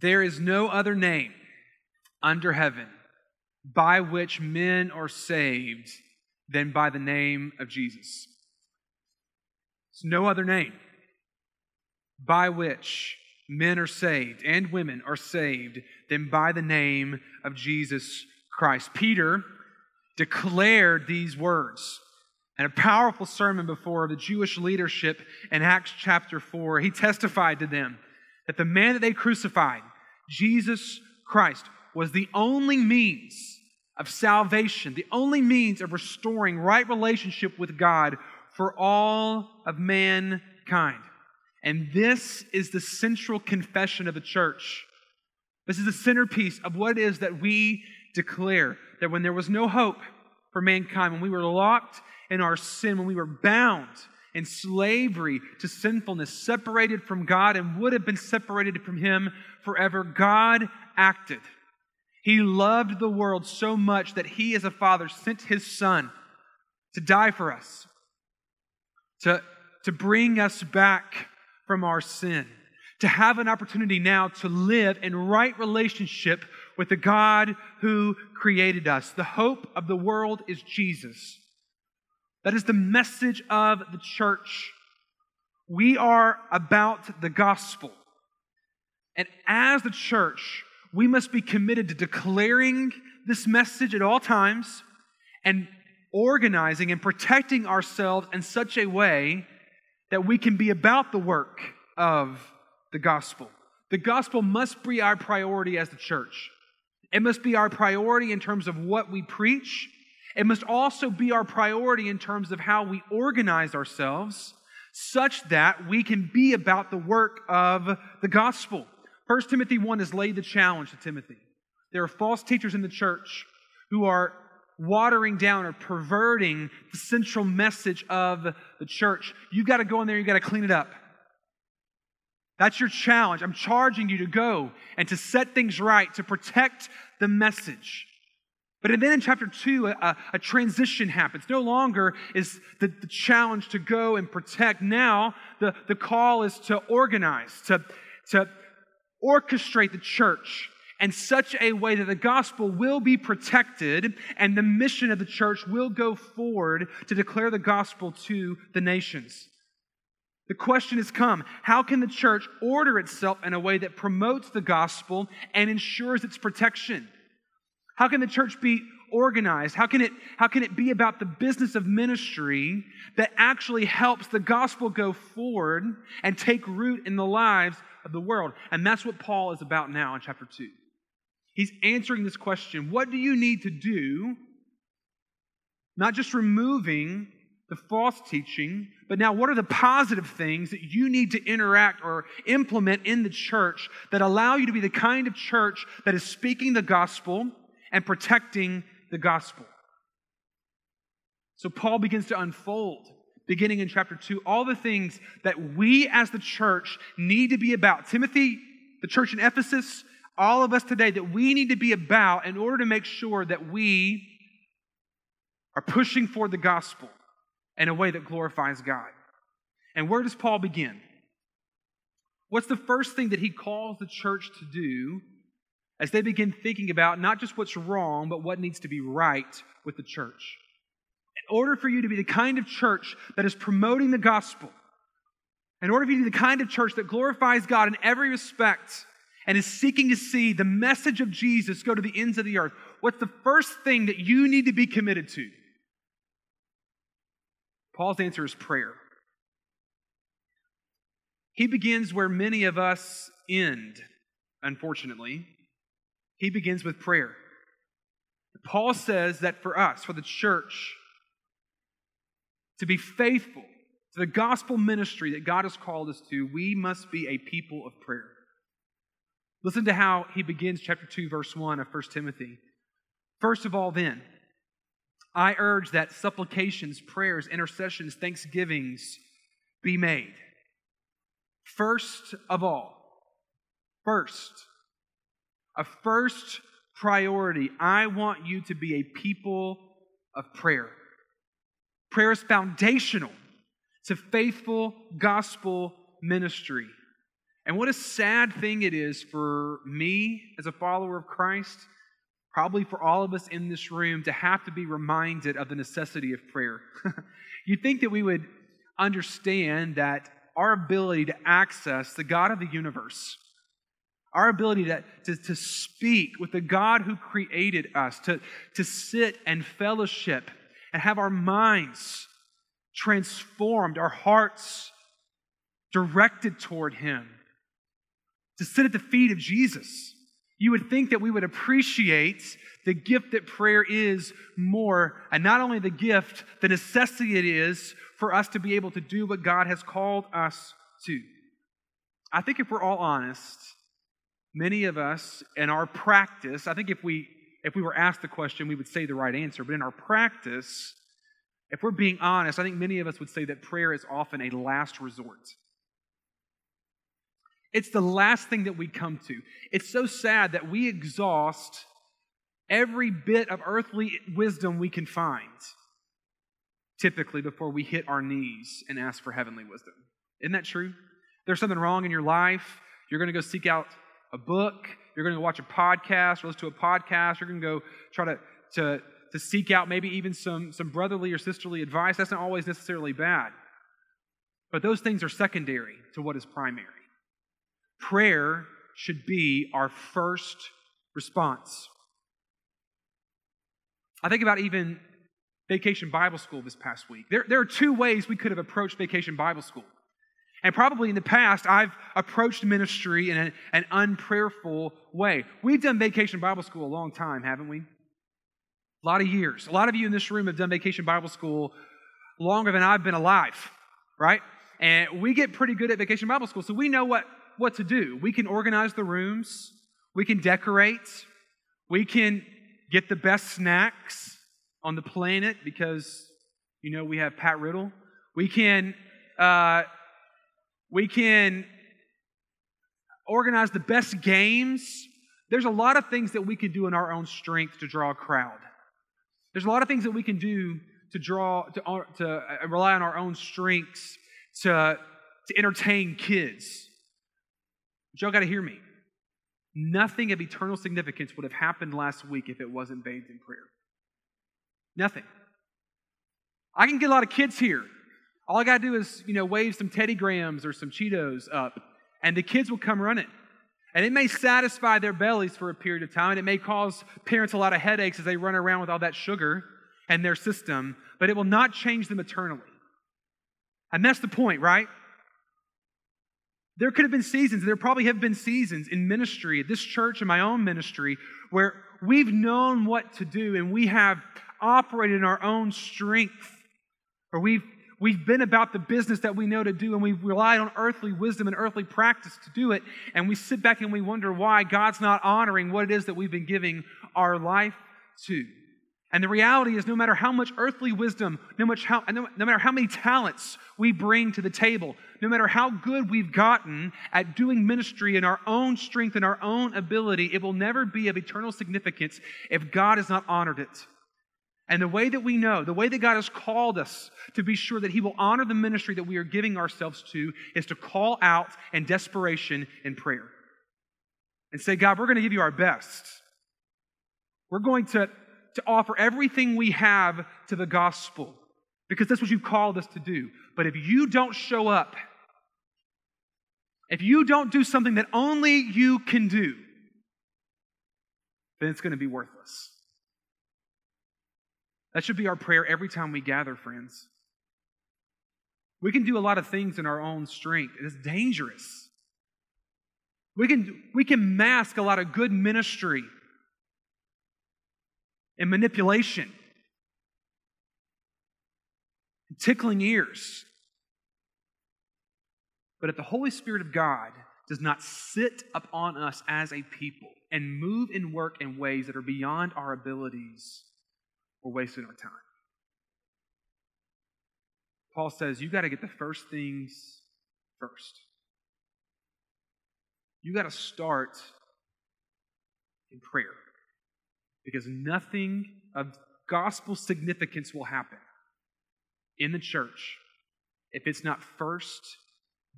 There is no other name under heaven by which men are saved than by the name of Jesus. There's no other name by which men are saved and women are saved than by the name of Jesus Christ. Peter declared these words in a powerful sermon before the Jewish leadership in Acts chapter 4. He testified to them that the man that they crucified, Jesus Christ, was the only means of salvation, the only means of restoring right relationship with God for all of mankind. And this is the central confession of the church. This is the centerpiece of what it is that we declare, that when there was no hope for mankind, when we were locked in our sin, when we were bound in slavery to sinfulness, separated from God and would have been separated from Him forever, God acted. He loved the world so much that He, as a Father, sent His Son to die for us, to bring us back from our sin, to have an opportunity now to live in right relationship with the God who created us. The hope of the world is Jesus. That is the message of the church. We are about the gospel. And as the church, we must be committed to declaring this message at all times and organizing and protecting ourselves in such a way that we can be about the work of the gospel. The gospel must be our priority as the church. It must be our priority in terms of what we preach. It must also be our priority in terms of how we organize ourselves such that we can be about the work of the gospel. 1 Timothy 1 has laid the challenge to Timothy. There are false teachers in the church who are watering down or perverting the central message of the church. You've got to go in there, you've got to clean it up. That's your challenge. I'm charging you to go and to set things right, to protect the message. But then in chapter 2, a transition happens. No longer is the challenge to go and protect. Now the call is to organize, to orchestrate the church in such a way that the gospel will be protected and the mission of the church will go forward to declare the gospel to the nations. The question has come, how can the church order itself in a way that promotes the gospel and ensures its protection? How can the church be organized? How can it be about the business of ministry that actually helps the gospel go forward and take root in the lives of the world? And that's what Paul is about now in chapter 2. He's answering this question. What do you need to do? Not just removing the false teaching, but now what are the positive things that you need to interact or implement in the church that allow you to be the kind of church that is speaking the gospel and protecting the gospel? So Paul begins to unfold, beginning in chapter 2, all the things that we as the church need to be about. Timothy, the church in Ephesus, all of us today, that we need to be about in order to make sure that we are pushing forward the gospel in a way that glorifies God. And where does Paul begin? What's the first thing that he calls the church to do as they begin thinking about not just what's wrong, but what needs to be right with the church? In order for you to be the kind of church that is promoting the gospel, in order for you to be the kind of church that glorifies God in every respect and is seeking to see the message of Jesus go to the ends of the earth, what's the first thing that you need to be committed to? Paul's answer is prayer. He begins where many of us end, unfortunately. He begins with prayer. Paul says that for us, for the church, to be faithful to the gospel ministry that God has called us to, we must be a people of prayer. Listen to how he begins chapter 2, verse 1 of 1 Timothy. First of all, then, I urge that supplications, prayers, intercessions, thanksgivings be made. First of all, a first priority, I want you to be a people of prayer. Prayer is foundational to faithful gospel ministry. And what a sad thing it is for me as a follower of Christ, probably for all of us in this room, to have to be reminded of the necessity of prayer. You'd think that we would understand that our ability to access the God of the universe, our ability to speak with the God who created us, to sit and fellowship and have our minds transformed, our hearts directed toward Him, to sit at the feet of Jesus. You would think that we would appreciate the gift that prayer is more, and not only the gift, the necessity it is for us to be able to do what God has called us to. I think if we're all honest, many of us in our practice, I think if we were asked the question, we would say the right answer. But in our practice, if we're being honest, I think many of us would say that prayer is often a last resort. It's the last thing that we come to. It's so sad that we exhaust every bit of earthly wisdom we can find, typically before we hit our knees and ask for heavenly wisdom. Isn't that true? There's something wrong in your life, you're going to go seek out a book, you're going to watch a podcast or listen to a podcast, you're going to go try to seek out maybe even some brotherly or sisterly advice. That's not always necessarily bad. But those things are secondary to what is primary. Prayer should be our first response. I think about even Vacation Bible School this past week. There are two ways we could have approached Vacation Bible School. And probably in the past, I've approached ministry in an unprayerful way. We've done Vacation Bible School a long time, haven't we? A lot of years. A lot of you in this room have done Vacation Bible School longer than I've been alive, right? And we get pretty good at Vacation Bible School, so we know what to do. We can organize the rooms. We can decorate. We can get the best snacks on the planet because, you know, we have Pat Riddle. We can organize the best games. There's a lot of things that we can do in our own strength to draw a crowd. There's a lot of things that we can do to rely on our own strengths to entertain kids. But y'all got to hear me. Nothing of eternal significance would have happened last week if it wasn't bathed in prayer. Nothing. I can get a lot of kids here. All I got to do is, wave some Teddy Grahams or some Cheetos up, and the kids will come running. And it may satisfy their bellies for a period of time, and it may cause parents a lot of headaches as they run around with all that sugar in their system, but it will not change them eternally. And that's the point, right? There could have been seasons, and there probably have been seasons in ministry, at this church, in my own ministry, where we've known what to do, and we have operated in our own strength, or We've been about the business that we know to do, and we've relied on earthly wisdom and earthly practice to do it, and we sit back and we wonder why God's not honoring what it is that we've been giving our life to. And the reality is, no matter how much earthly wisdom, no matter how many talents we bring to the table, no matter how good we've gotten at doing ministry in our own strength and our own ability, it will never be of eternal significance if God has not honored it. And the way that we know, the way that God has called us to be sure that He will honor the ministry that we are giving ourselves to is to call out in desperation in prayer. And say, God, we're going to give You our best. We're going to offer everything we have to the gospel because that's what You've called us to do. But if You don't show up, if You don't do something that only You can do, then it's going to be worthless. That should be our prayer every time we gather, friends. We can do a lot of things in our own strength. It's dangerous. We can mask a lot of good ministry and manipulation, and tickling ears. But if the Holy Spirit of God does not sit upon us as a people and move and work in ways that are beyond our abilities, we're wasting our time. Paul says, you got to get the first things first. You got to start in prayer because nothing of gospel significance will happen in the church if it's not first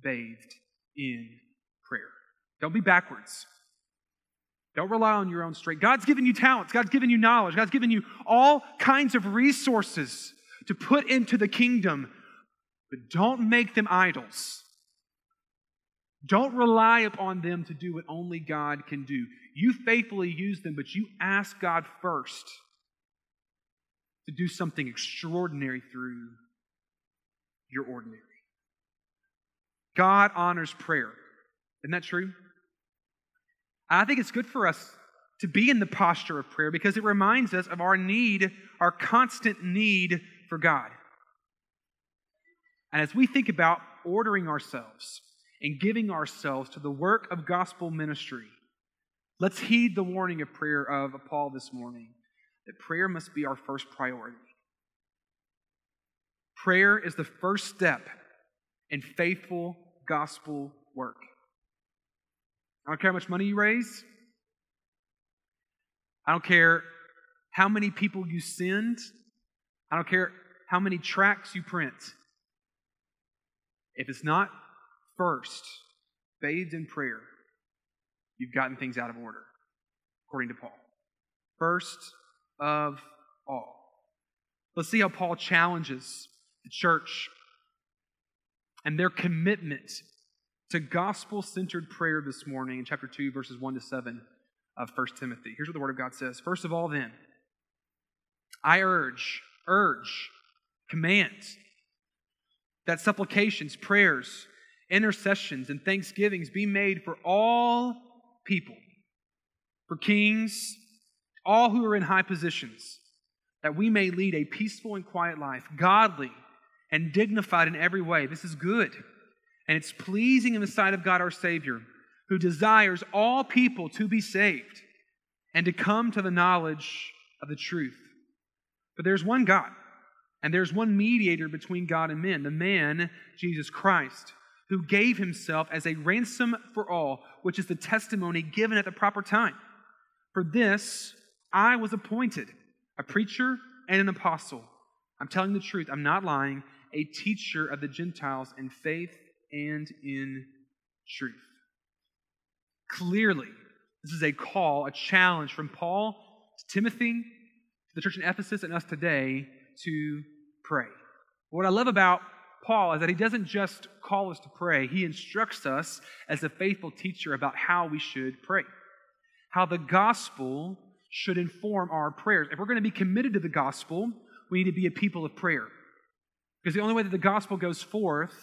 bathed in prayer. Don't be backwards. Don't rely on your own strength. God's given you talents. God's given you knowledge. God's given you all kinds of resources to put into the kingdom, but don't make them idols. Don't rely upon them to do what only God can do. You faithfully use them, but you ask God first to do something extraordinary through your ordinary. God honors prayer. Isn't that true? I think it's good for us to be in the posture of prayer because it reminds us of our need, our constant need for God. And as we think about ordering ourselves and giving ourselves to the work of gospel ministry, let's heed the warning of prayer of Paul this morning, that prayer must be our first priority. Prayer is the first step in faithful gospel work. I don't care how much money you raise. I don't care how many people you send. I don't care how many tracts you print. If it's not first bathed in prayer, you've gotten things out of order, according to Paul. First of all. Let's see how Paul challenges the church and their commitment to gospel-centered prayer this morning in chapter 2, verses 1 to 7 of 1 Timothy. Here's what the Word of God says. First of all, then, I urge, command, that supplications, prayers, intercessions, and thanksgivings be made for all people, for kings, all who are in high positions, that we may lead a peaceful and quiet life, godly and dignified in every way. This is good. And it's pleasing in the sight of God our Savior, who desires all people to be saved and to come to the knowledge of the truth. But there's one God, and there's one mediator between God and men, the man, Jesus Christ, who gave himself as a ransom for all, which is the testimony given at the proper time. For this I was appointed, a preacher and an apostle. I'm telling the truth, I'm not lying, a teacher of the Gentiles in faith and in truth. Clearly, this is a call, a challenge from Paul to Timothy, to the church in Ephesus, and us today to pray. What I love about Paul is that he doesn't just call us to pray, he instructs us as a faithful teacher about how we should pray, how the gospel should inform our prayers. If we're going to be committed to the gospel, we need to be a people of prayer. Because the only way that the gospel goes forth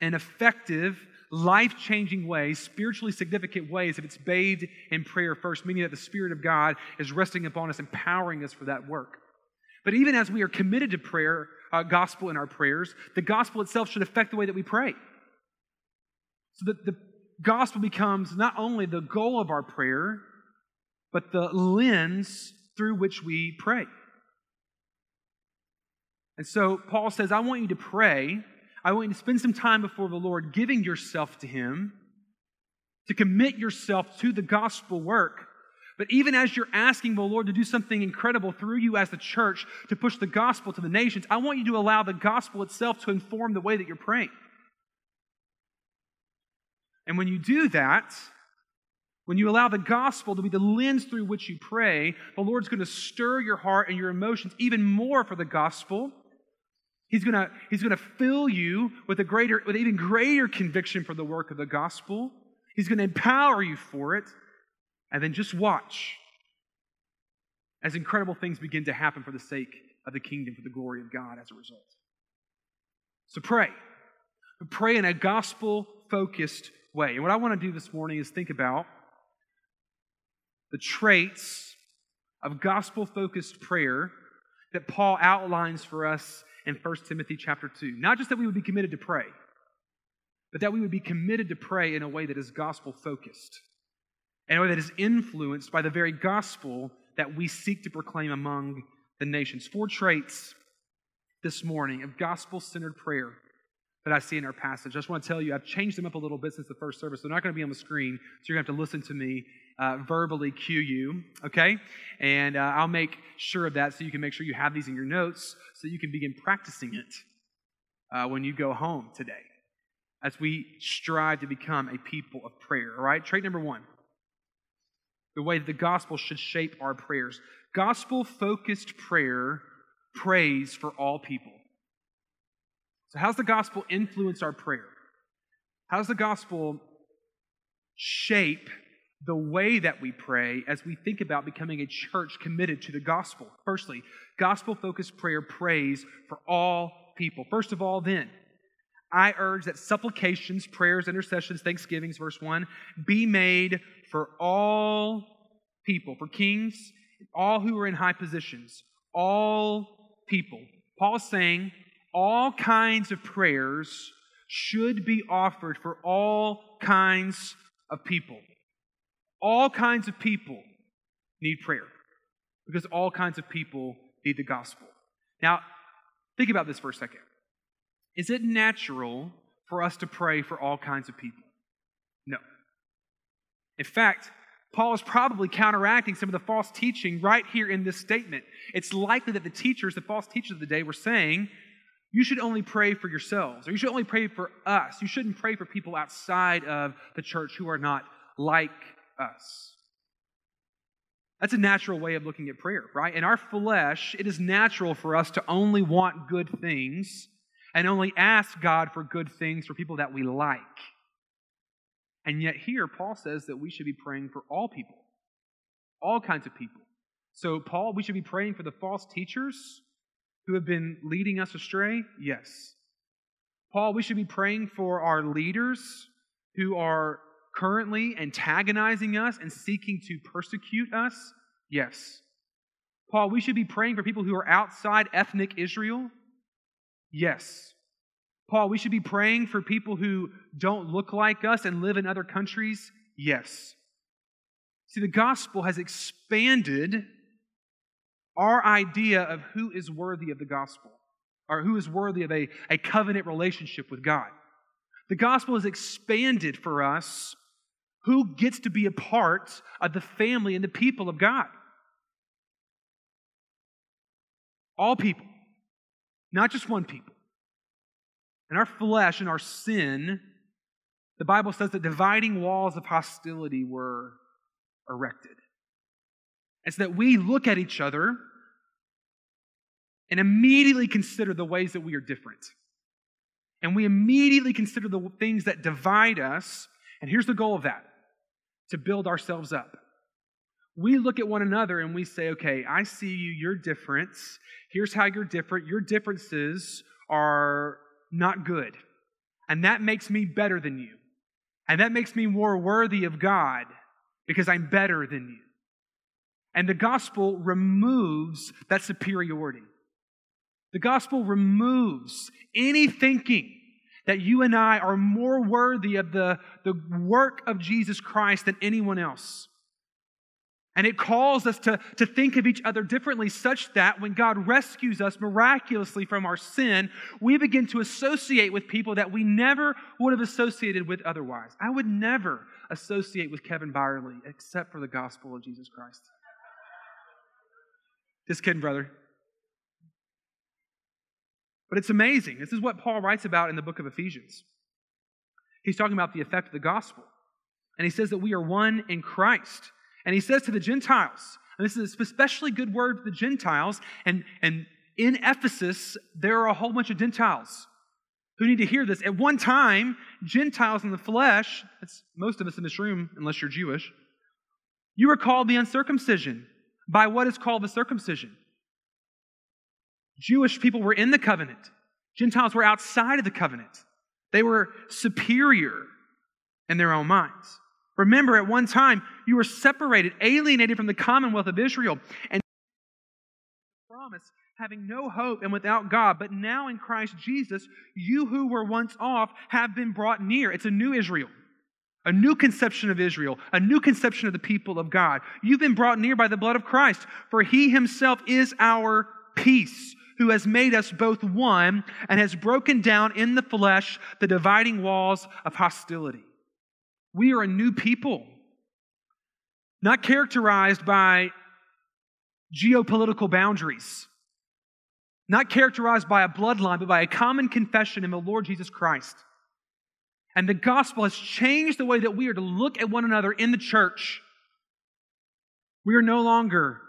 an effective, life-changing way, spiritually significant ways, if it's bathed in prayer first, meaning that the Spirit of God is resting upon us, empowering us for that work. But even as we are committed to prayer, gospel in our prayers, the gospel itself should affect the way that we pray. So that the gospel becomes not only the goal of our prayer, but the lens through which we pray. And so Paul says, I want you to pray. I want you to spend some time before the Lord giving yourself to Him, to commit yourself to the gospel work. But even as you're asking the Lord to do something incredible through you as the church to push the gospel to the nations, I want you to allow the gospel itself to inform the way that you're praying. And when you do that, when you allow the gospel to be the lens through which you pray, the Lord's going to stir your heart and your emotions even more for the gospel. He's going to fill you with even greater conviction for the work of the gospel. He's going to empower you for it. And then just watch as incredible things begin to happen for the sake of the kingdom, for the glory of God as a result. So pray. Pray in a gospel-focused way. And what I want to do this morning is think about the traits of gospel-focused prayer that Paul outlines for us in 1 Timothy chapter 2. Not just that we would be committed to pray, but that we would be committed to pray in a way that is gospel-focused, in a way that is influenced by the very gospel that we seek to proclaim among the nations. Four traits this morning of gospel-centered prayer that I see in our passage. I just want to tell you, I've changed them up a little bit since the first service. They're not going to be on the screen, so you're going to have to listen to me verbally cue you, okay? And I'll make sure of that so you can make sure you have these in your notes so you can begin practicing it when you go home today. as we strive to become a people of prayer. All right, trait number one, the way that the gospel should shape our prayers. Gospel-focused prayer prays for all people. So how's the gospel influence our prayer? How's the gospel shape the way that we pray as we think about becoming a church committed to the gospel? Firstly, gospel-focused prayer prays for all people. First of all, then, I urge that supplications, prayers, intercessions, thanksgivings, verse 1, be made for all people, for kings, all who are in high positions, all people. Paul's saying all kinds of prayers should be offered for all kinds of people. All kinds of people need prayer because all kinds of people need the gospel. Now, think about this for a second. Is it natural for us to pray for all kinds of people? No. In fact, Paul is probably counteracting some of the false teaching right here in this statement. It's likely that the false teachers of the day, were saying, you should only pray for yourselves, or you should only pray for us. You shouldn't pray for people outside of the church who are not like us. That's a natural way of looking at prayer, right? In our flesh, it is natural for us to only want good things and only ask God for good things for people that we like. And yet here, Paul says that we should be praying for all people, all kinds of people. So, Paul, we should be praying for the false teachers who have been leading us astray? Yes. Paul, we should be praying for our leaders who are currently antagonizing us and seeking to persecute us? Yes. Paul, we should be praying for people who are outside ethnic Israel? Yes. Paul, we should be praying for people who don't look like us and live in other countries? Yes. See, the gospel has expanded our idea of who is worthy of the gospel, or who is worthy of a covenant relationship with God. The gospel has expanded for us who gets to be a part of the family and the people of God. All people, not just one people. In our flesh, in our sin, the Bible says that dividing walls of hostility were erected. It's that we look at each other and immediately consider the ways that we are different. And we immediately consider the things that divide us. And here's the goal of that, to build ourselves up. We look at one another and we say, okay, I see you, you're different. Here's how you're different. Your differences are not good. And that makes me better than you. And that makes me more worthy of God because I'm better than you. And the gospel removes that superiority. The gospel removes any thinking that you and I are more worthy of the work of Jesus Christ than anyone else. And it calls us to think of each other differently, such that when God rescues us miraculously from our sin, we begin to associate with people that we never would have associated with otherwise. I would never associate with Kevin Byerly except for the gospel of Jesus Christ. Just kidding, brother. But it's amazing. This is what Paul writes about in the book of Ephesians. He's talking about the effect of the gospel. And he says that we are one in Christ. And he says to the Gentiles, and this is an especially good word for the Gentiles, and in Ephesus, there are a whole bunch of Gentiles who need to hear this. At one time, Gentiles in the flesh, that's most of us in this room, unless you're Jewish, you were called the uncircumcision by what is called the circumcision. Jewish people were in the covenant. Gentiles were outside of the covenant. They were superior in their own minds. Remember, at one time, you were separated, alienated from the commonwealth of Israel, and promised, having no hope and without God. But now in Christ Jesus, you who were once off have been brought near. It's a new Israel. A new conception of Israel, a new conception of the people of God. You've been brought near by the blood of Christ, for He Himself is our peace, who has made us both one and has broken down in the flesh the dividing walls of hostility. We are a new people, not characterized by geopolitical boundaries, not characterized by a bloodline, but by a common confession in the Lord Jesus Christ. And the gospel has changed the way that we are to look at one another in the church. We are no longer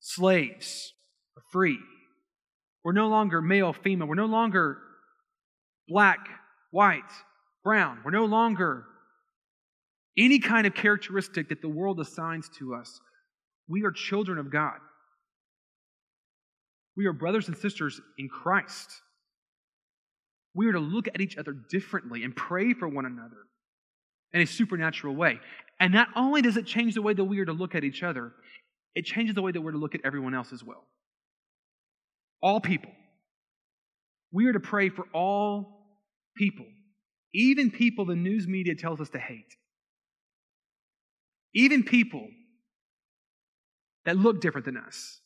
slaves or free. We're no longer male, female. We're no longer black, white, brown. We're no longer any kind of characteristic that the world assigns to us. We are children of God. We are brothers and sisters in Christ. We are to look at each other differently and pray for one another in a supernatural way. And not only does it change the way that we are to look at each other, it changes the way that we're to look at everyone else as well. All people. We are to pray for all people, even people the news media tells us to hate. Even people that look different than us,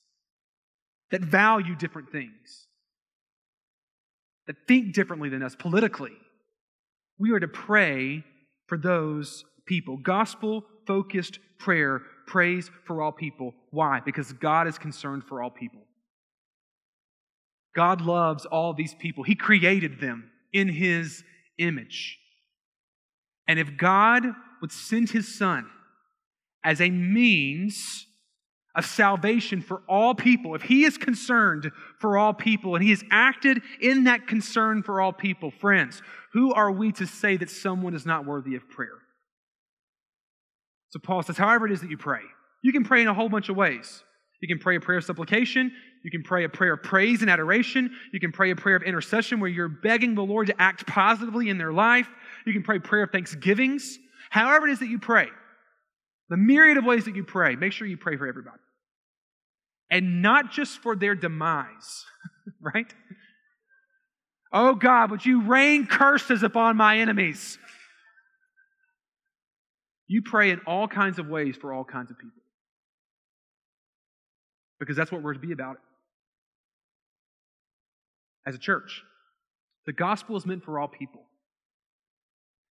that value different things, that think differently than us politically. We are to pray for those people. Gospel-focused prayer prays for all people. Why? Because God is concerned for all people. God loves all these people. He created them in His image. And if God would send His Son as a means of salvation for all people, if He is concerned for all people and He has acted in that concern for all people, friends, who are we to say that someone is not worthy of prayer? So Paul says, however it is that you pray, you can pray in a whole bunch of ways. You can pray a prayer of supplication. You can pray a prayer of praise and adoration. You can pray a prayer of intercession where you're begging the Lord to act positively in their life. You can pray a prayer of thanksgivings. However it is that you pray, the myriad of ways that you pray, make sure you pray for everybody. And not just for their demise, right? Oh God, would you rain curses upon my enemies? You pray in all kinds of ways for all kinds of people. Because that's what we're to be about as a church. The gospel is meant for all people.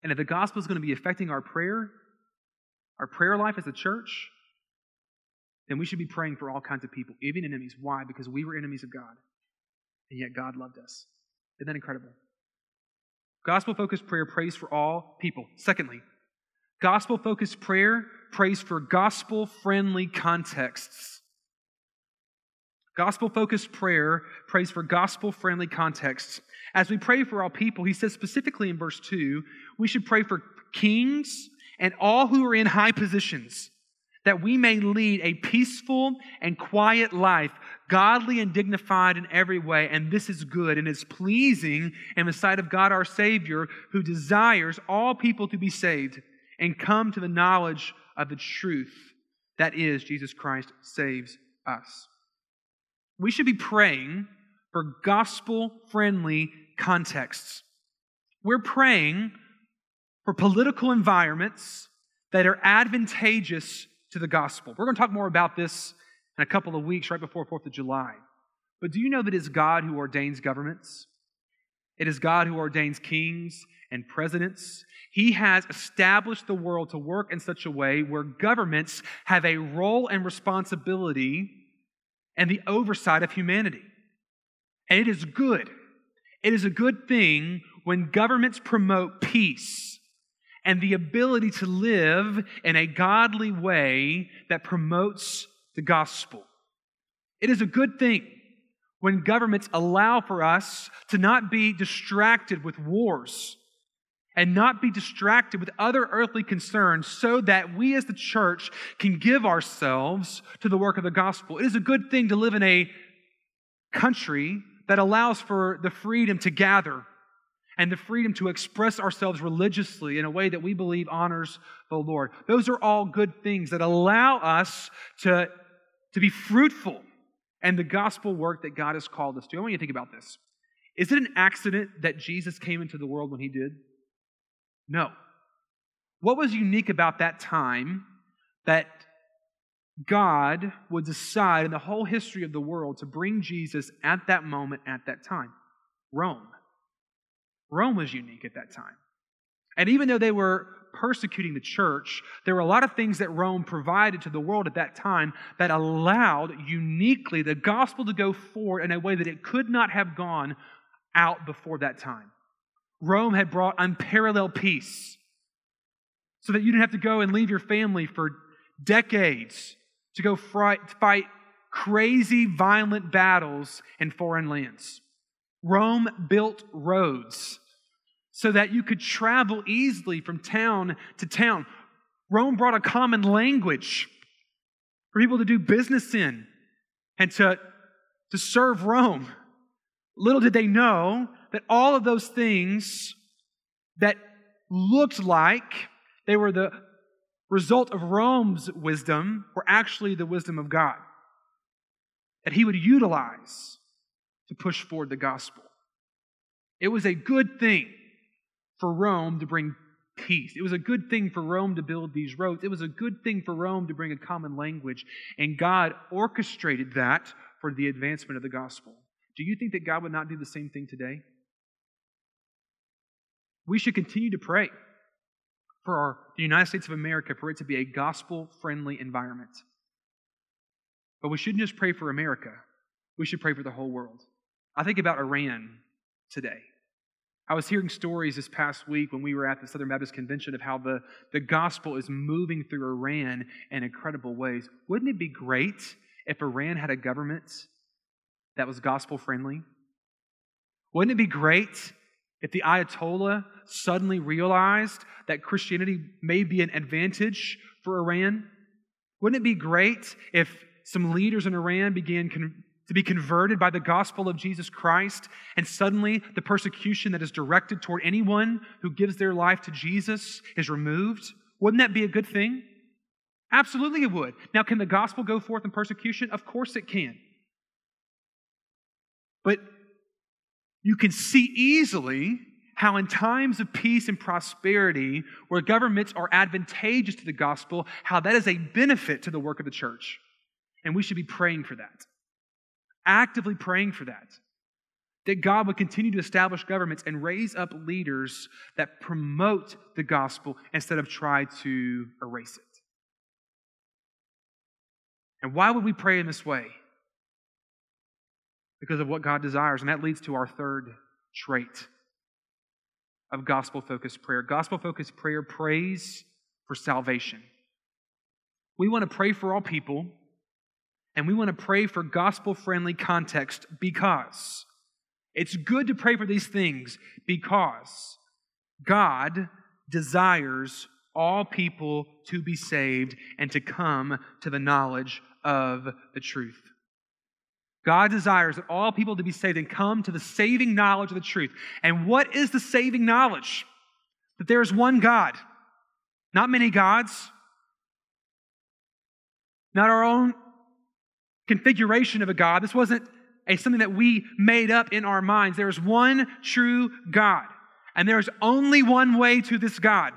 And if the gospel is going to be affecting our prayer life as a church, then we should be praying for all kinds of people, even enemies. Why? Because we were enemies of God, and yet God loved us. Isn't that incredible? Gospel-focused prayer prays for all people. Secondly, gospel-focused prayer prays for gospel-friendly contexts. Gospel-focused prayer prays for gospel-friendly contexts. As we pray for all people, he says specifically in verse 2, we should pray for kings and all who are in high positions, that we may lead a peaceful and quiet life, godly and dignified in every way. And this is good and is pleasing in the sight of God our Savior, who desires all people to be saved and come to the knowledge of the truth. That is, Jesus Christ saves us. We should be praying for gospel-friendly contexts. We're praying for political environments that are advantageous to the gospel. We're going to talk more about this in a couple of weeks, right before 4th of July. But do you know that it is God who ordains governments? It is God who ordains kings and presidents. He has established the world to work in such a way where governments have a role and responsibility and the oversight of humanity. And it is good. It is a good thing when governments promote peace and the ability to live in a godly way that promotes the gospel. It is a good thing when governments allow for us to not be distracted with wars and not be distracted with other earthly concerns, so that we as the church can give ourselves to the work of the gospel. It is a good thing to live in a country that allows for the freedom to gather and the freedom to express ourselves religiously in a way that we believe honors the Lord. Those are all good things that allow us to be fruitful in the gospel work that God has called us to. I want you to think about this. Is it an accident that Jesus came into the world when He did? No. What was unique about that time that God would decide in the whole history of the world to bring Jesus at that moment, at that time? Rome. Rome was unique at that time. And even though they were persecuting the church, there were a lot of things that Rome provided to the world at that time that allowed uniquely the gospel to go forward in a way that it could not have gone out before that time. Rome had brought unparalleled peace so that you didn't have to go and leave your family for decades to go fight crazy, violent battles in foreign lands. Rome built roads so that you could travel easily from town to town. Rome brought a common language for people to do business in and to serve Rome. Little did they know that all of those things that looked like they were the result of Rome's wisdom were actually the wisdom of God that he would utilize to push forward the gospel. It was a good thing for Rome to bring peace. It was a good thing for Rome to build these roads. It was a good thing for Rome to bring a common language. And God orchestrated that for the advancement of the gospel. Do you think that God would not do the same thing today? We should continue to pray for the United States of America, for it to be a gospel-friendly environment. But we shouldn't just pray for America. We should pray for the whole world. I think about Iran today. I was hearing stories this past week when we were at the Southern Baptist Convention of how the gospel is moving through Iran in incredible ways. Wouldn't it be great if Iran had a government that was gospel-friendly? Wouldn't it be great if the Ayatollah suddenly realized that Christianity may be an advantage for Iran? Wouldn't it be great if some leaders in Iran began to be converted by the gospel of Jesus Christ, and suddenly the persecution that is directed toward anyone who gives their life to Jesus is removed? Wouldn't that be a good thing? Absolutely it would. Now, can the gospel go forth in persecution? Of course it can. But you can see easily how in times of peace and prosperity, where governments are advantageous to the gospel, how that is a benefit to the work of the church. And we should be praying for that. Actively praying for that. That God would continue to establish governments and raise up leaders that promote the gospel instead of try to erase it. And why would we pray in this way? Because of what God desires. And that leads to our third trait of gospel-focused prayer. Gospel-focused prayer prays for salvation. We want to pray for all people, and we want to pray for gospel-friendly context because it's good to pray for these things because God desires all people to be saved and to come to the knowledge of the truth. God desires that all people to be saved and come to the saving knowledge of the truth. And what is the saving knowledge? That there is one God, not many gods, not our own configuration of a God. This wasn't something that we made up in our minds. There is one true God, and there is only one way to this God.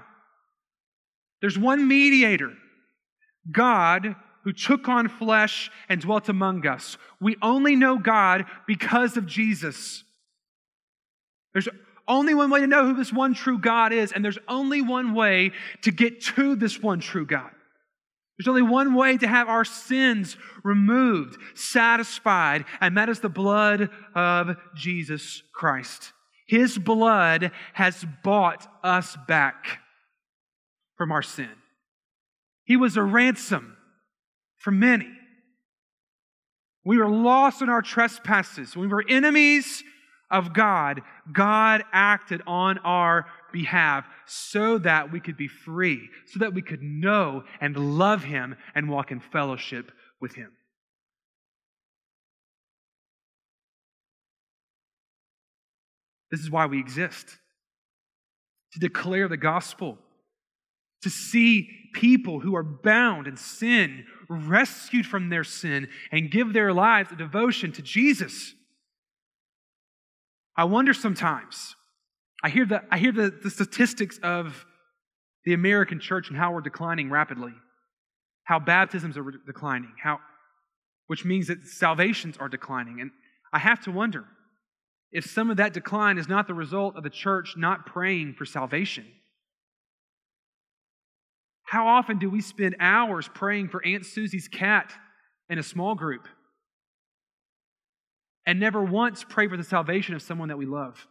There's one mediator, God, who took on flesh and dwelt among us. We only know God because of Jesus. There's only one way to know who this one true God is, and there's only one way to get to this one true God. There's only one way to have our sins removed, satisfied, and that is the blood of Jesus Christ. His blood has bought us back from our sin. He was a ransom for many. We were lost in our trespasses. We were enemies of God. God acted on our behalf so that we could be free, so that we could know and love Him and walk in fellowship with Him. This is why we exist, to declare the gospel, to see people who are bound in sin, rescued from their sin, and give their lives a devotion to Jesus. I wonder sometimes, I hear the statistics of the American church and how we're declining rapidly, how baptisms are declining, which means that salvations are declining. And I have to wonder if some of that decline is not the result of the church not praying for salvation. How often do we spend hours praying for Aunt Susie's cat in a small group and never once pray for the salvation of someone that we love?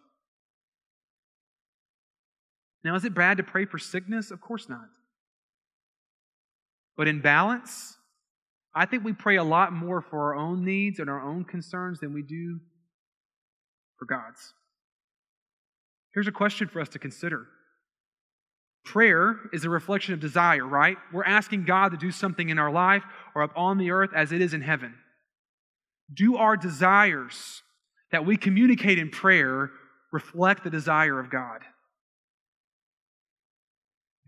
Now, is it bad to pray for sickness? Of course not. But in balance, I think we pray a lot more for our own needs and our own concerns than we do for God's. Here's a question for us to consider. Prayer is a reflection of desire, right? We're asking God to do something in our life or up on the earth as it is in heaven. Do our desires that we communicate in prayer reflect the desire of God?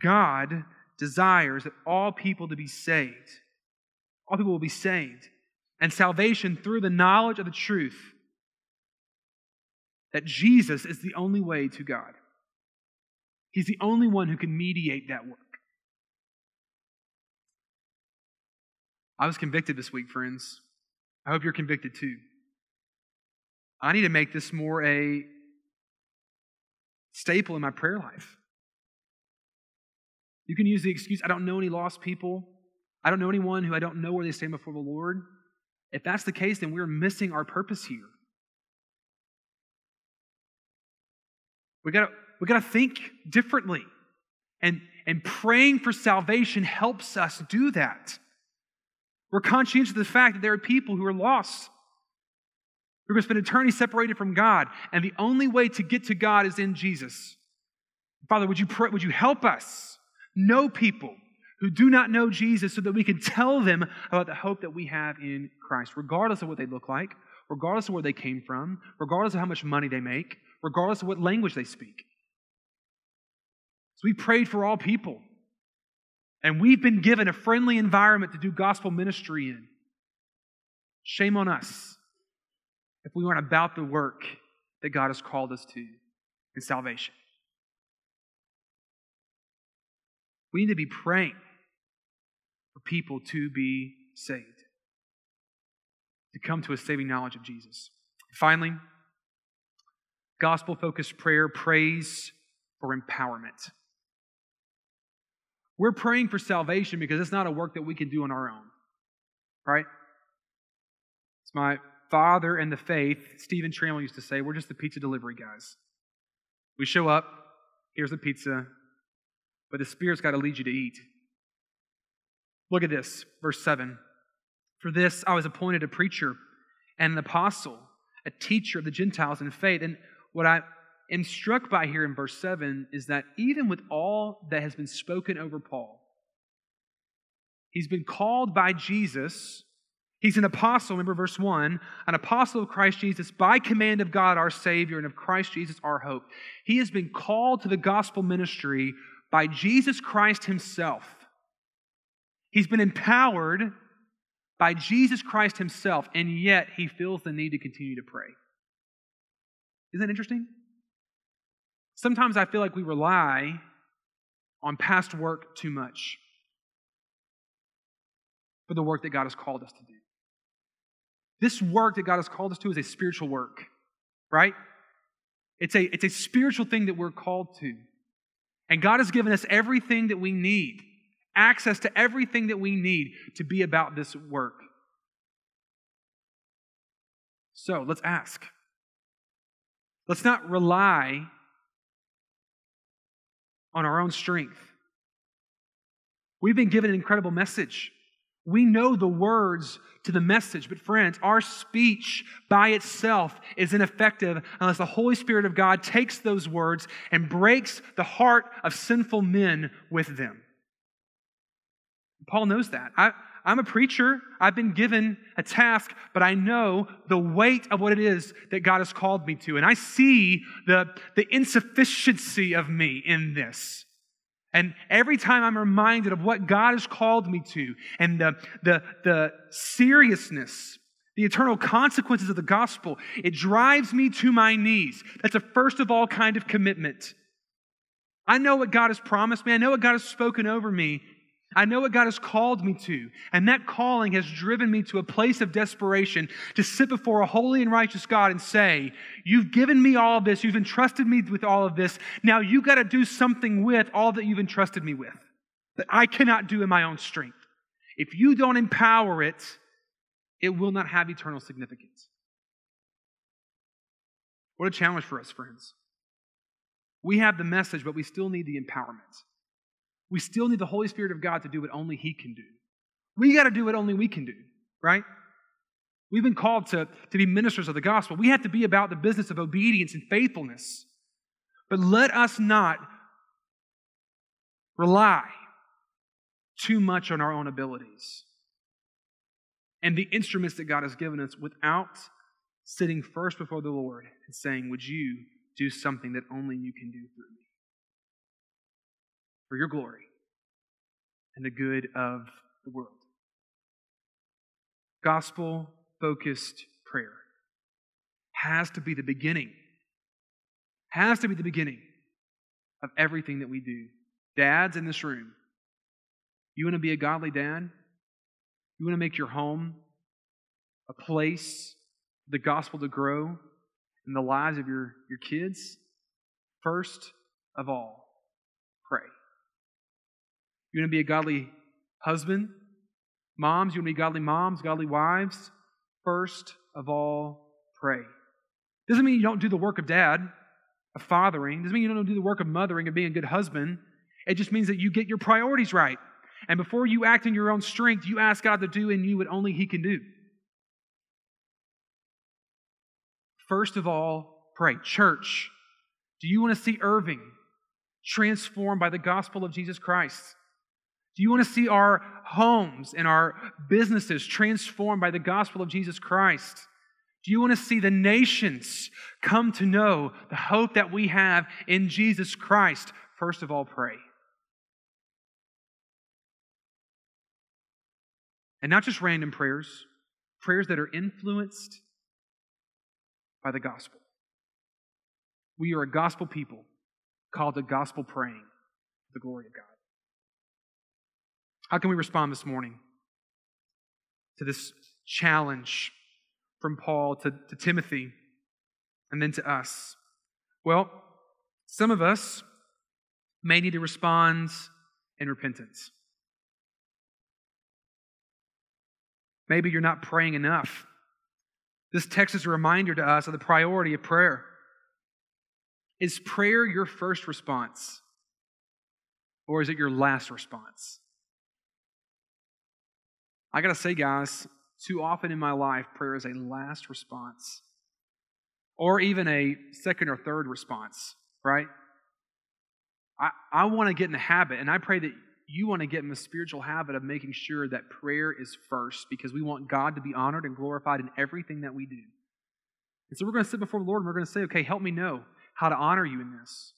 God desires that all people to be saved. All people will be saved. And salvation through the knowledge of the truth that Jesus is the only way to God. He's the only one who can mediate that work. I was convicted this week, friends. I hope you're convicted too. I need to make this more a staple in my prayer life. You can use the excuse, I don't know any lost people. I don't know anyone who I don't know where they stand before the Lord. If that's the case, then we're missing our purpose here. We got to think differently. And praying for salvation helps us do that. We're conscientious of the fact that there are people who are lost. We're going to spend eternity separated from God. And the only way to get to God is in Jesus. Father, would you help us know people who do not know Jesus so that we can tell them about the hope that we have in Christ, regardless of what they look like, regardless of where they came from, regardless of how much money they make, regardless of what language they speak. So we prayed for all people. And we've been given a friendly environment to do gospel ministry in. Shame on us if we aren't about the work that God has called us to in salvation. We need to be praying for people to be saved, to come to a saving knowledge of Jesus. Finally, gospel-focused prayer prays for empowerment. We're praying for salvation because it's not a work that we can do on our own, right? It's my father in the faith, Stephen Trammell, used to say, we're just the pizza delivery guys. We show up, here's the pizza, but the Spirit's got to lead you to eat. Look at this, verse 7. For this I was appointed a preacher and an apostle, a teacher of the Gentiles in faith. And what I am struck by here in verse 7 is that even with all that has been spoken over Paul, he's been called by Jesus. He's an apostle, remember verse 1, an apostle of Christ Jesus by command of God our Savior and of Christ Jesus our hope. He has been called to the gospel ministry by Jesus Christ himself. He's been empowered by Jesus Christ himself, and yet he feels the need to continue to pray. Isn't that interesting? Sometimes I feel like we rely on past work too much for the work that God has called us to do. This work that God has called us to is a spiritual work, right? It's a spiritual thing that we're called to. And God has given us everything that we need, access to everything that we need to be about this work. So let's ask. Let's not rely on our own strength. We've been given an incredible message. We know the words to the message, but friends, our speech by itself is ineffective unless the Holy Spirit of God takes those words and breaks the heart of sinful men with them. Paul knows that. I'm a preacher. I've been given a task, but I know the weight of what it is that God has called me to. And I see the insufficiency of me in this. And every time I'm reminded of what God has called me to and the seriousness, the eternal consequences of the gospel, it drives me to my knees. That's a first of all kind of commitment. I know what God has promised me. I know what God has spoken over me. I know what God has called me to, and that calling has driven me to a place of desperation to sit before a holy and righteous God and say, you've given me all of this, you've entrusted me with all of this, now you've got to do something with all that you've entrusted me with that I cannot do in my own strength. If you don't empower it, it will not have eternal significance. What a challenge for us, friends. We have the message, but we still need the empowerment. We still need the Holy Spirit of God to do what only He can do. We got to do what only we can do, right? We've been called to be ministers of the gospel. We have to be about the business of obedience and faithfulness. But let us not rely too much on our own abilities and the instruments that God has given us without sitting first before the Lord and saying, would you do something that only you can do through me? For your glory and the good of the world. Gospel-focused prayer has to be the beginning. Has to be the beginning of everything that we do. Dads in this room, you want to be a godly dad? You want to make your home a place for the gospel to grow in the lives of your kids? First of all, pray. You want to be a godly husband? Moms, you want to be godly moms, godly wives? First of all, pray. Doesn't mean you don't do the work of dad, of fathering. Doesn't mean you don't do the work of mothering, of being a good husband. It just means that you get your priorities right. And before you act in your own strength, you ask God to do in you what only He can do. First of all, pray. Church, do you want to see Irving transformed by the gospel of Jesus Christ? Do you want to see our homes and our businesses transformed by the gospel of Jesus Christ? Do you want to see the nations come to know the hope that we have in Jesus Christ? First of all, pray. And not just random prayers, prayers that are influenced by the gospel. We are a gospel people called to gospel praying for the glory of God. How can we respond this morning to this challenge from Paul to Timothy and then to us? Well, some of us may need to respond in repentance. Maybe you're not praying enough. This text is a reminder to us of the priority of prayer. Is prayer your first response, or is it your last response? I got to say, guys, too often in my life, prayer is a last response, or even a second or third response, right? I want to get in the habit, and I pray that you want to get in the spiritual habit of making sure that prayer is first, because we want God to be honored and glorified in everything that we do. And so we're going to sit before the Lord and we're going to say, okay, help me know how to honor you in this.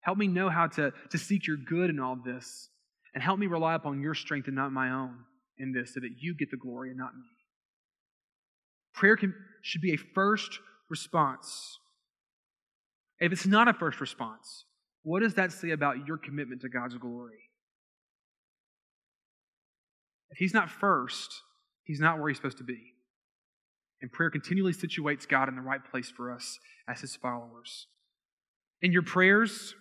Help me know how to seek your good in all this. And help me rely upon your strength and not my own in this, so that you get the glory and not me. Prayer should be a first response. If it's not a first response, what does that say about your commitment to God's glory? If He's not first, He's not where He's supposed to be. And prayer continually situates God in the right place for us as His followers. In your prayers,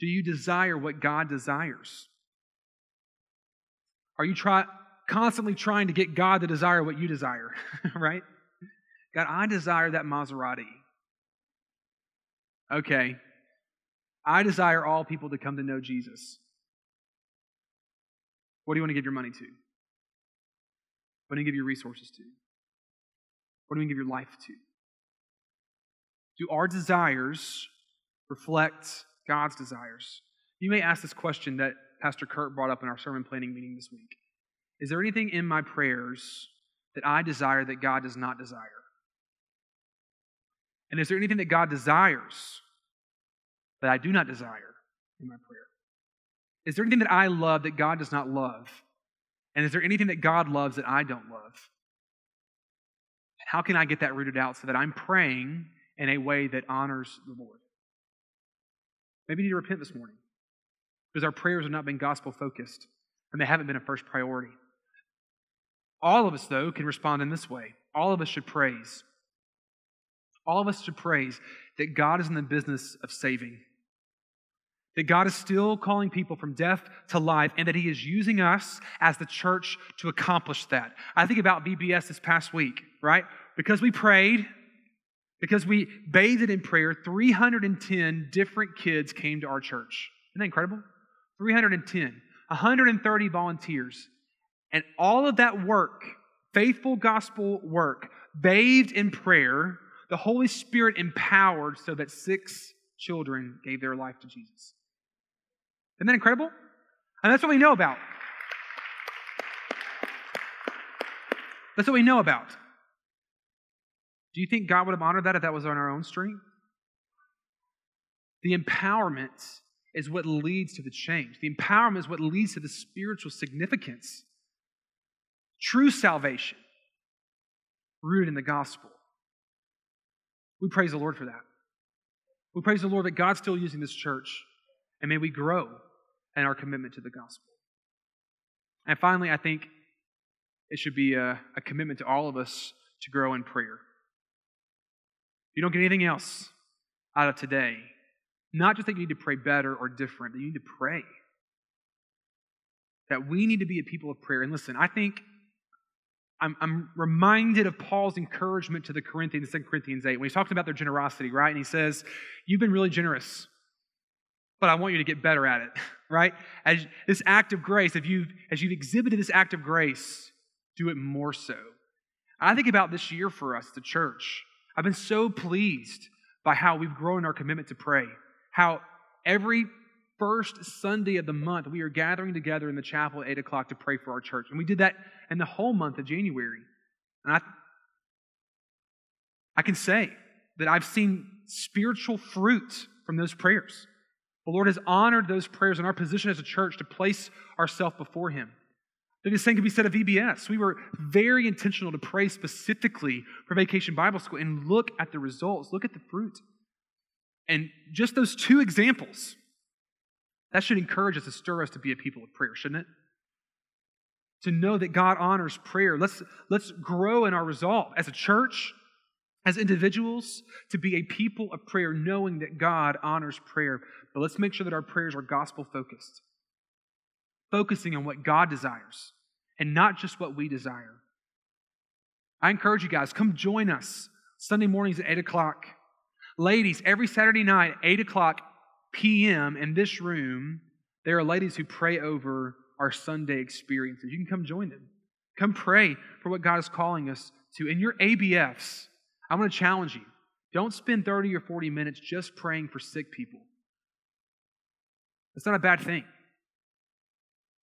do you desire what God desires? Are you constantly trying to get God to desire what you desire, right? God, I desire that Maserati. Okay. I desire all people to come to know Jesus. What do you want to give your money to? What do you give your resources to? What do you give your life to? Do our desires reflect God's desires? You may ask this question that Pastor Kurt brought up in our sermon planning meeting this week. Is there anything in my prayers that I desire that God does not desire? And is there anything that God desires that I do not desire in my prayer? Is there anything that I love that God does not love? And is there anything that God loves that I don't love? And how can I get that rooted out so that I'm praying in a way that honors the Lord? Maybe you need to repent this morning, because our prayers have not been gospel-focused, and they haven't been a first priority. All of us, though, can respond in this way. All of us should praise. All of us should praise that God is in the business of saving, that God is still calling people from death to life, and that He is using us as the church to accomplish that. I think about VBS this past week, right? Because we prayed, Because we bathed it in prayer, 310 different kids came to our church. Isn't that incredible? 310. 130 volunteers. And all of that work, faithful gospel work, bathed in prayer, the Holy Spirit empowered so that 6 children gave their life to Jesus. Isn't that incredible? And that's what we know about. That's what we know about. Do you think God would have honored that if that was on our own strength? The empowerment is what leads to the change. The empowerment is what leads to the spiritual significance. True salvation, rooted in the gospel. We praise the Lord for that. We praise the Lord that God's still using this church, and may we grow in our commitment to the gospel. And finally, I think it should be a commitment to all of us to grow in prayer. If you don't get anything else out of today, not just that you need to pray better or different, that you need to pray. That we need to be a people of prayer. And listen, I think I'm reminded of Paul's encouragement to the Corinthians, 2 Corinthians 8, when he's talking about their generosity, right? And he says, you've been really generous, but I want you to get better at it, right? As this act of grace, as you've exhibited this act of grace, do it more so. I think about this year for us, the church. I've been so pleased by how we've grown our commitment to pray, how every first Sunday of the month, we are gathering together in the chapel at 8 o'clock to pray for our church. And we did that in the whole month of January. And I can say that I've seen spiritual fruit from those prayers. The Lord has honored those prayers and our position as a church to place ourselves before Him. The same can be said of VBS. We were very intentional to pray specifically for Vacation Bible School and look at the results, look at the fruit. And just those 2 examples, that should encourage us to stir us to be a people of prayer, shouldn't it? To know that God honors prayer. Let's grow in our resolve as a church, as individuals, to be a people of prayer, knowing that God honors prayer. But let's make sure that our prayers are gospel-focused, focusing on what God desires and not just what we desire. I encourage you guys, come join us Sunday mornings at 8 o'clock. Ladies, every Saturday night at 8 o'clock p.m. in this room, there are ladies who pray over our Sunday experiences. You can come join them. Come pray for what God is calling us to. In your ABFs, I'm going to challenge you. Don't spend 30 or 40 minutes just praying for sick people. That's not a bad thing.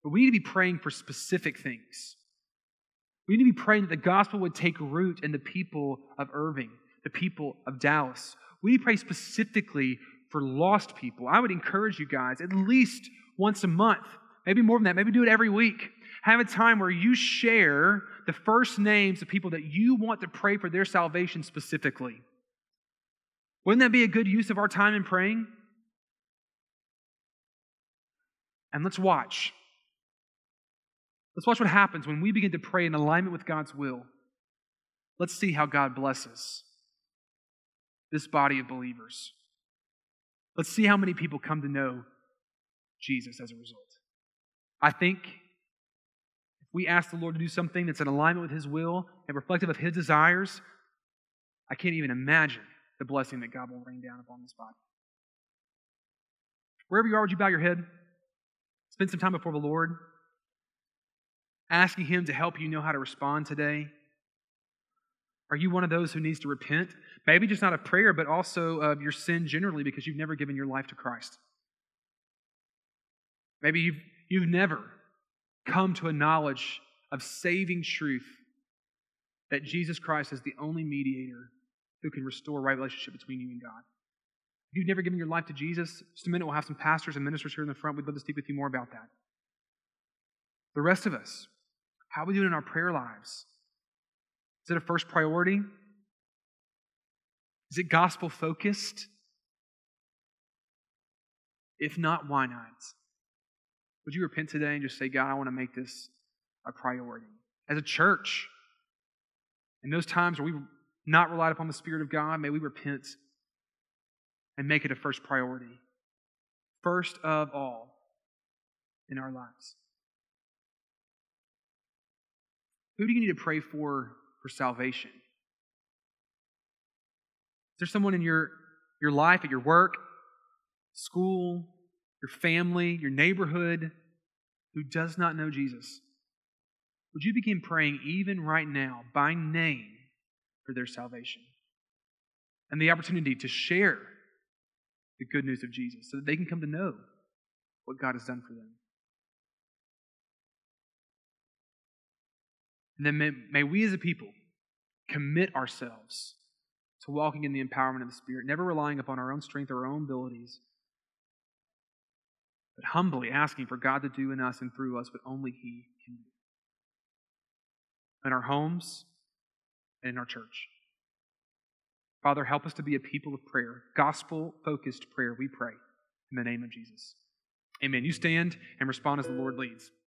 But we need to be praying for specific things. We need to be praying that the gospel would take root in the people of Irving, the people of Dallas. We need to pray specifically for lost people. I would encourage you guys at least once a month, maybe more than that, maybe do it every week. Have a time where you share the first names of people that you want to pray for their salvation specifically. Wouldn't that be a good use of our time in praying? And let's watch. Let's watch what happens when we begin to pray in alignment with God's will. Let's see how God blesses this body of believers. Let's see how many people come to know Jesus as a result. I think if we ask the Lord to do something that's in alignment with His will and reflective of His desires, I can't even imagine the blessing that God will rain down upon this body. Wherever you are, would you bow your head? Spend some time before the Lord, asking Him to help you know how to respond today. Are you one of those who needs to repent? Maybe just not of prayer, but also of your sin generally because you've never given your life to Christ. Maybe you've never come to a knowledge of saving truth that Jesus Christ is the only mediator who can restore right relationship between you and God. If you've never given your life to Jesus, just a minute, we'll have some pastors and ministers here in the front. We'd love to speak with you more about that. The rest of us, how are we doing in our prayer lives? Is it a first priority? Is it gospel-focused? If not, why not? Would you repent today and just say, God, I want to make this a priority? As a church, in those times where we've not relied upon the Spirit of God, may we repent and make it a first priority. First of all in our lives. Who do you need to pray for salvation? there's someone in your life, at your work, school, your family, your neighborhood, who does not know Jesus, would you begin praying even right now by name for their salvation and the opportunity to share the good news of Jesus so that they can come to know what God has done for them? And then may we as a people commit ourselves to walking in the empowerment of the Spirit, never relying upon our own strength or our own abilities, but humbly asking for God to do in us and through us what only He can do. In our homes and in our church. Father, help us to be a people of prayer, gospel-focused prayer, we pray in the name of Jesus. Amen. You stand and respond as the Lord leads.